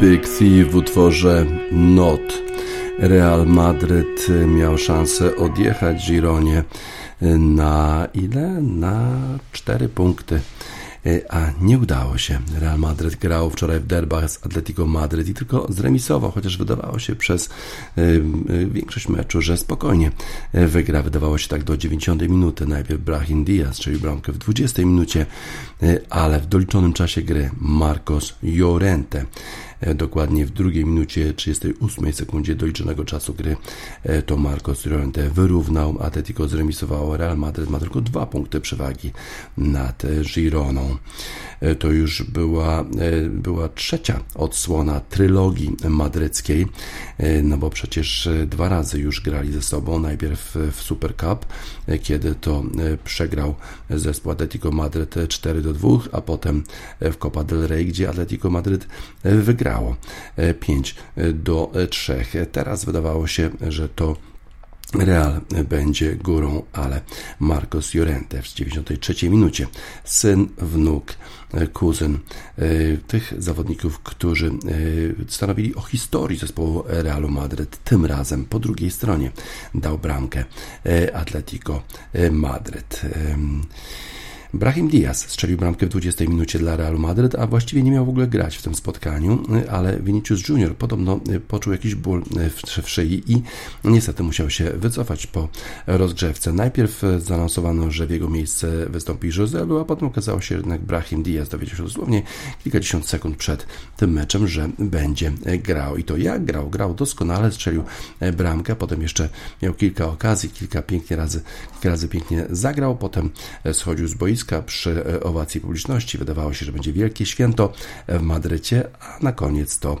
Big Thief w utworze Not. Real Madryt miał szansę odjechać Gironię na ile? Na cztery punkty, a nie udało się. Real Madryt grał wczoraj w derbach z Atletico Madryt i tylko zremisował, chociaż wydawało się przez większość meczu, że spokojnie wygra. Wydawało się tak do dziewięćdziesiątej minuty. Najpierw Brahim Diaz, czyli bramkę w dwudziestej minucie, ale w doliczonym czasie gry Marcos Llorente, dokładnie w drugiej minucie trzydziestej ósmej sekundzie doliczonego czasu gry, to Marcos Llorente wyrównał. Atletico zremisowało, Real Madrid ma tylko dwa punkty przewagi nad Gironą. To już była, była trzecia odsłona trylogii madryckiej, no bo przecież dwa razy już grali ze sobą, najpierw w Super Cup, kiedy to przegrał zespół Atletico Madryt cztery do dwóch, a potem w Copa del Rey, gdzie Atletico Madryt wygrał pięć do trzech. Teraz wydawało się, że to Real będzie górą, ale Marcos Llorente w dziewięćdziesiątej trzeciej minucie, syn, wnuk, kuzyn tych zawodników, którzy stanowili o historii zespołu Realu Madryt, tym razem po drugiej stronie dał bramkę Atletico Madryt. Brahim Diaz strzelił bramkę w dwudziestej minucie dla Realu Madryt, a właściwie nie miał w ogóle grać w tym spotkaniu, ale Vinicius Junior podobno poczuł jakiś ból w szyi i niestety musiał się wycofać po rozgrzewce. Najpierw zaanonsowano, że w jego miejsce wystąpi José Lu, a potem okazało się, że jednak Brahim Diaz dowiedział się dosłownie kilkadziesiąt sekund przed tym meczem, że będzie grał. I to jak grał? Grał doskonale, strzelił bramkę, potem jeszcze miał kilka okazji, kilka pięknie razy, kilka razy pięknie zagrał, potem schodził z boiska przy owacji publiczności. Wydawało się, że będzie wielkie święto w Madrycie, a na koniec to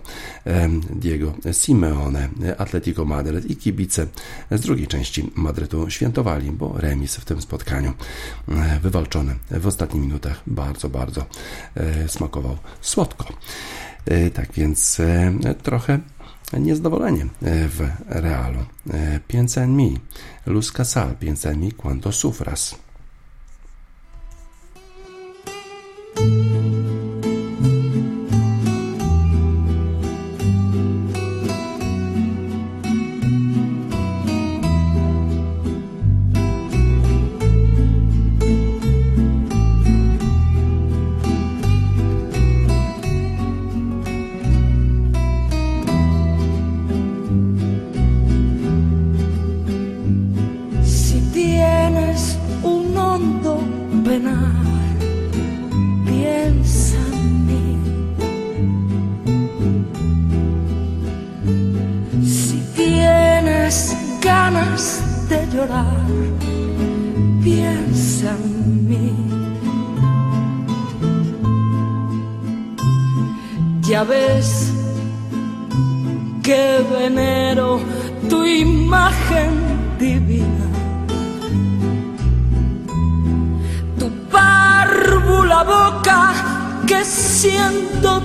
Diego Simeone, Atletico Madryt i kibice z drugiej części Madrytu świętowali, bo remis w tym spotkaniu wywalczony w ostatnich minutach bardzo, bardzo smakował słodko. Tak więc trochę niezadowolenie w Realu. Piensa en mí, Luz Casal, piensa en mí cuando sufras.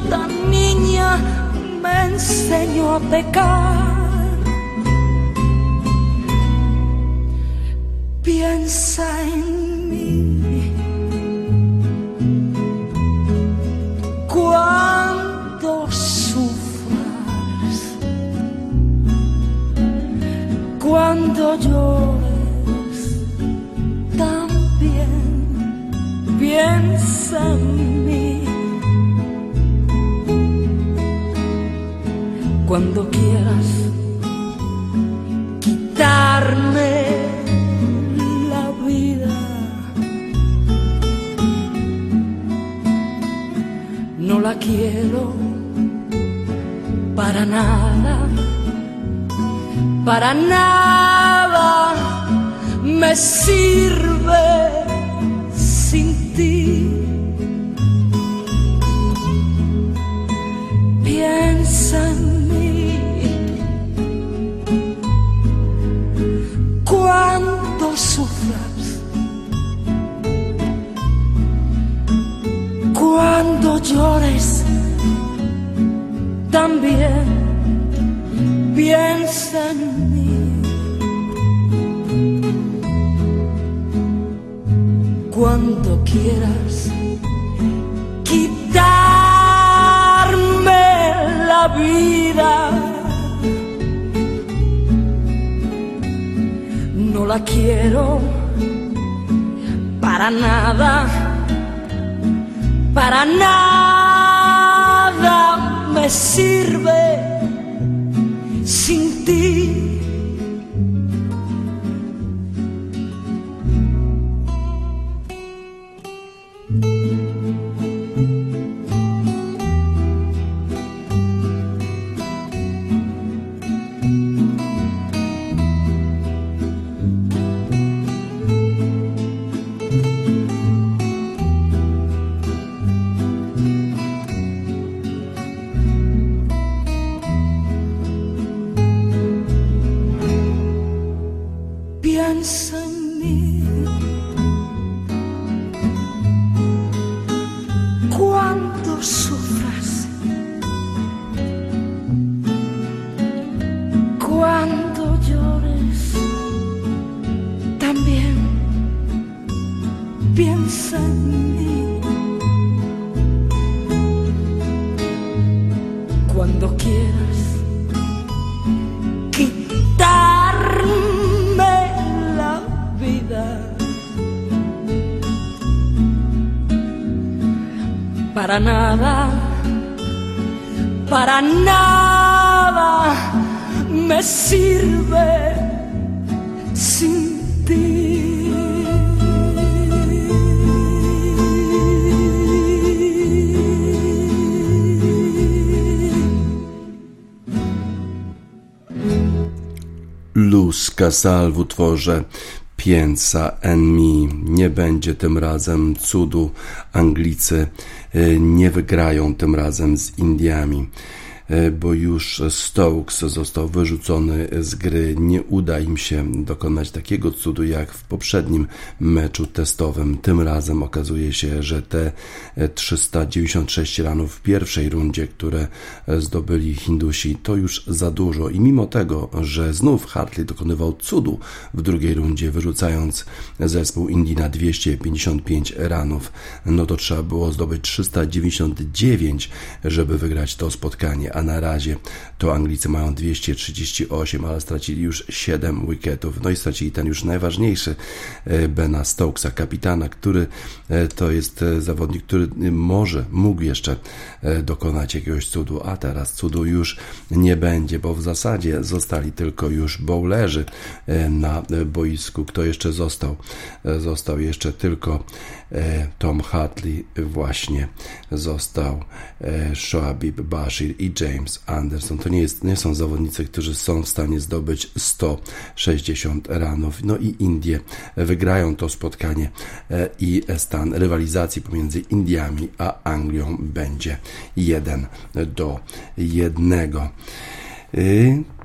Tan niña me enseñó a pecar. piensa en mí cuando sufras, cuando llores, también piensa en mí cuando quieras quitarme la vida. No la quiero para nada, para nada me sirve sin ti. Piensa en cuando sufras, cuando llores, también piensa en mí. Cuando quieras quitarme la vida, no la quiero para nada, para nada me sirve sin ti. Para nada, para nada me sirve sin ti. Luz Casal w utworze Piensa en mi. Nie będzie tym razem cudu. Anglicy nie wygrają tym razem z Indiami, bo już Stokes został wyrzucony z gry. Nie uda im się dokonać takiego cudu jak w poprzednim meczu testowym. Tym razem okazuje się, że te trzysta dziewięćdziesiąt sześć ranów w pierwszej rundzie, które zdobyli Hindusi, to już za dużo. I mimo tego, że znów Hartley dokonywał cudu w drugiej rundzie, wyrzucając zespół Indii na dwieście pięćdziesiąt pięć ranów, no to trzeba było zdobyć trzysta dziewięćdziesiąt dziewięć, żeby wygrać to spotkanie. A na razie to Anglicy mają dwieście trzydzieści osiem, ale stracili już siedem wicketów. No i stracili ten już najważniejszy, Bena Stokesa, kapitana, który to jest zawodnik, który może mógł jeszcze dokonać jakiegoś cudu, a teraz cudu już nie będzie, bo w zasadzie zostali tylko już bowlerzy na boisku. Kto jeszcze został? Został jeszcze tylko Tom Hartley, właśnie został Shoaib Bashir i James Anderson. To nie, jest, nie są zawodnicy, którzy są w stanie zdobyć sto sześćdziesiąt ranów. No i Indie wygrają to spotkanie i stan rywalizacji pomiędzy Indiami a Anglią będzie jeden do jednego.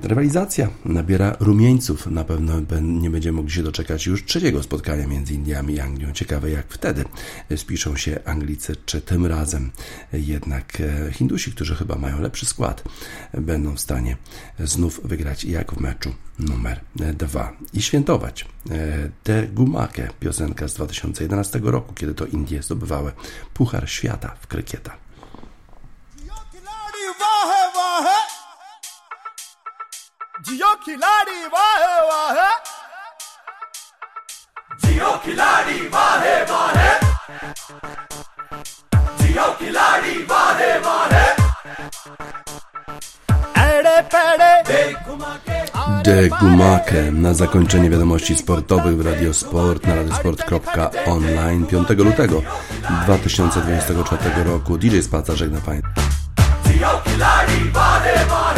Rywalizacja nabiera rumieńców. Na pewno nie będziemy mogli się doczekać już trzeciego spotkania między Indiami i Anglią. Ciekawe, jak wtedy spiszą się Anglicy, czy tym razem jednak Hindusi, którzy chyba mają lepszy skład, będą w stanie znów wygrać jak w meczu numer dwa i świętować Te Gumake, piosenka z dwa tysiące jedenastego roku, kiedy to Indie zdobywały Puchar Świata w krykieta. Jio khiladi wahe wahe, Jio khiladi wahe wahe, Jio khiladi wahe wahe, Ede pede dekumake. De Gumake na zakończenie wiadomości sportowych w Radio Sport na radiosport kropka online piątego lutego dwa tysiące dwudziestego czwartego roku. D J Spacer żegna Państwa. Jio khiladi wahe wahe.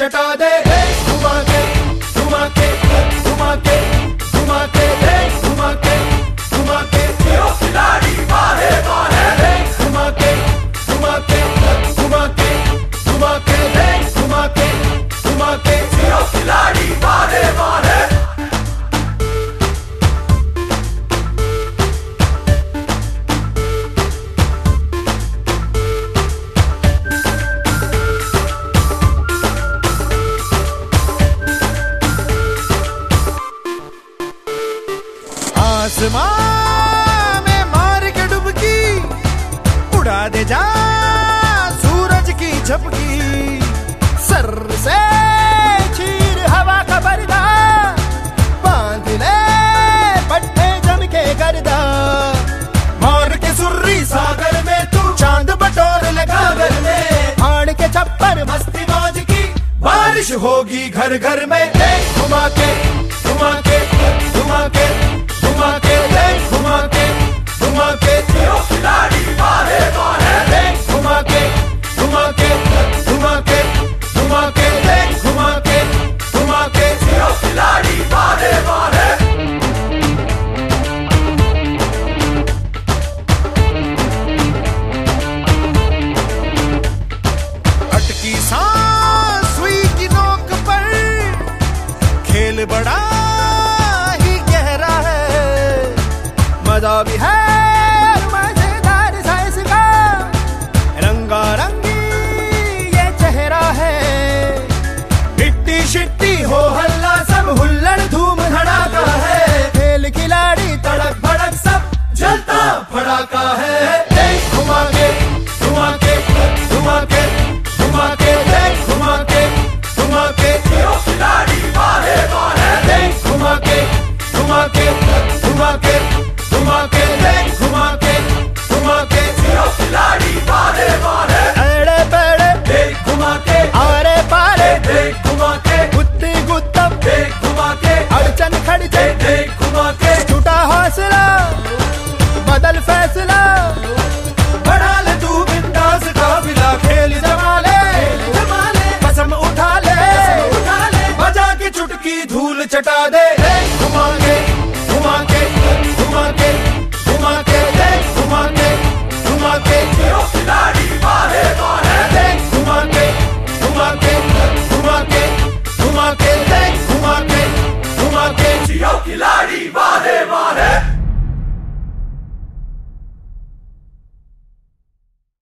चटा दे घुमा के घुमा के घुमा के घुमा के घुमा के घुमा के जियो खिलाड़ी वाहे वाहे घुमा के घुमा के घुमा के घुमा के घुमा के घुमा के जियो खिलाड़ी वाहे वाहे. आसमां में मार के डुबकी उड़ा दे जा सूरज की झपकी, सर से चीर हवा का पर्दा, बांध ले पट्टे जम के गर्दा, मार के सुर्री सागर में तू चांद बटोर ले गागर में, फाड़ के छप्पर मस्ती मौज की बारिश होगी घर घर में. घुमा के घुमा के घुमा के घुमा के घुमा के घुमा के जियो खिलाड़ी वाहे वाहे, घुमा के घुमा के घुमा के घुमा के घुमा के घुमा के जियो खिलाड़ी वाहे वाहे. अटकी सांस सुई की नोक पर खेल बड़ा मजा भी है मजेदार सा इसका, रंगा रंगी ये चेहरा है, मिट्टी शिट्टी हो हल्ला सब, हुल्लड़ धूम धड़ाका है, खेल खिलाड़ी तड़क भड़क सब, जलता भड़ाका है. घुमा के घुमा के घुमा के घुमा के घुमा के घुमा के जियो खिलाड़ी वाहे वाहे, घुमा के घुमा के घुमा के घुमा के घुमा के घुमा के जियो खिलाड़ी वाहे वाहे, अड़े पड़े देख घुमा के आरे पारे देख घुमा के, गुत्ती गुत्तम देख घुमा के, अड़चन खड़चे देख घुमा के, छुटा हौसला बदल फैसला, बढ़ा ले तू बिंदास काफिला, खेल जमा ले जमा ले, कसम उठा ले उठा ले, बजा के चुटकी धूल चटा दे. घुमा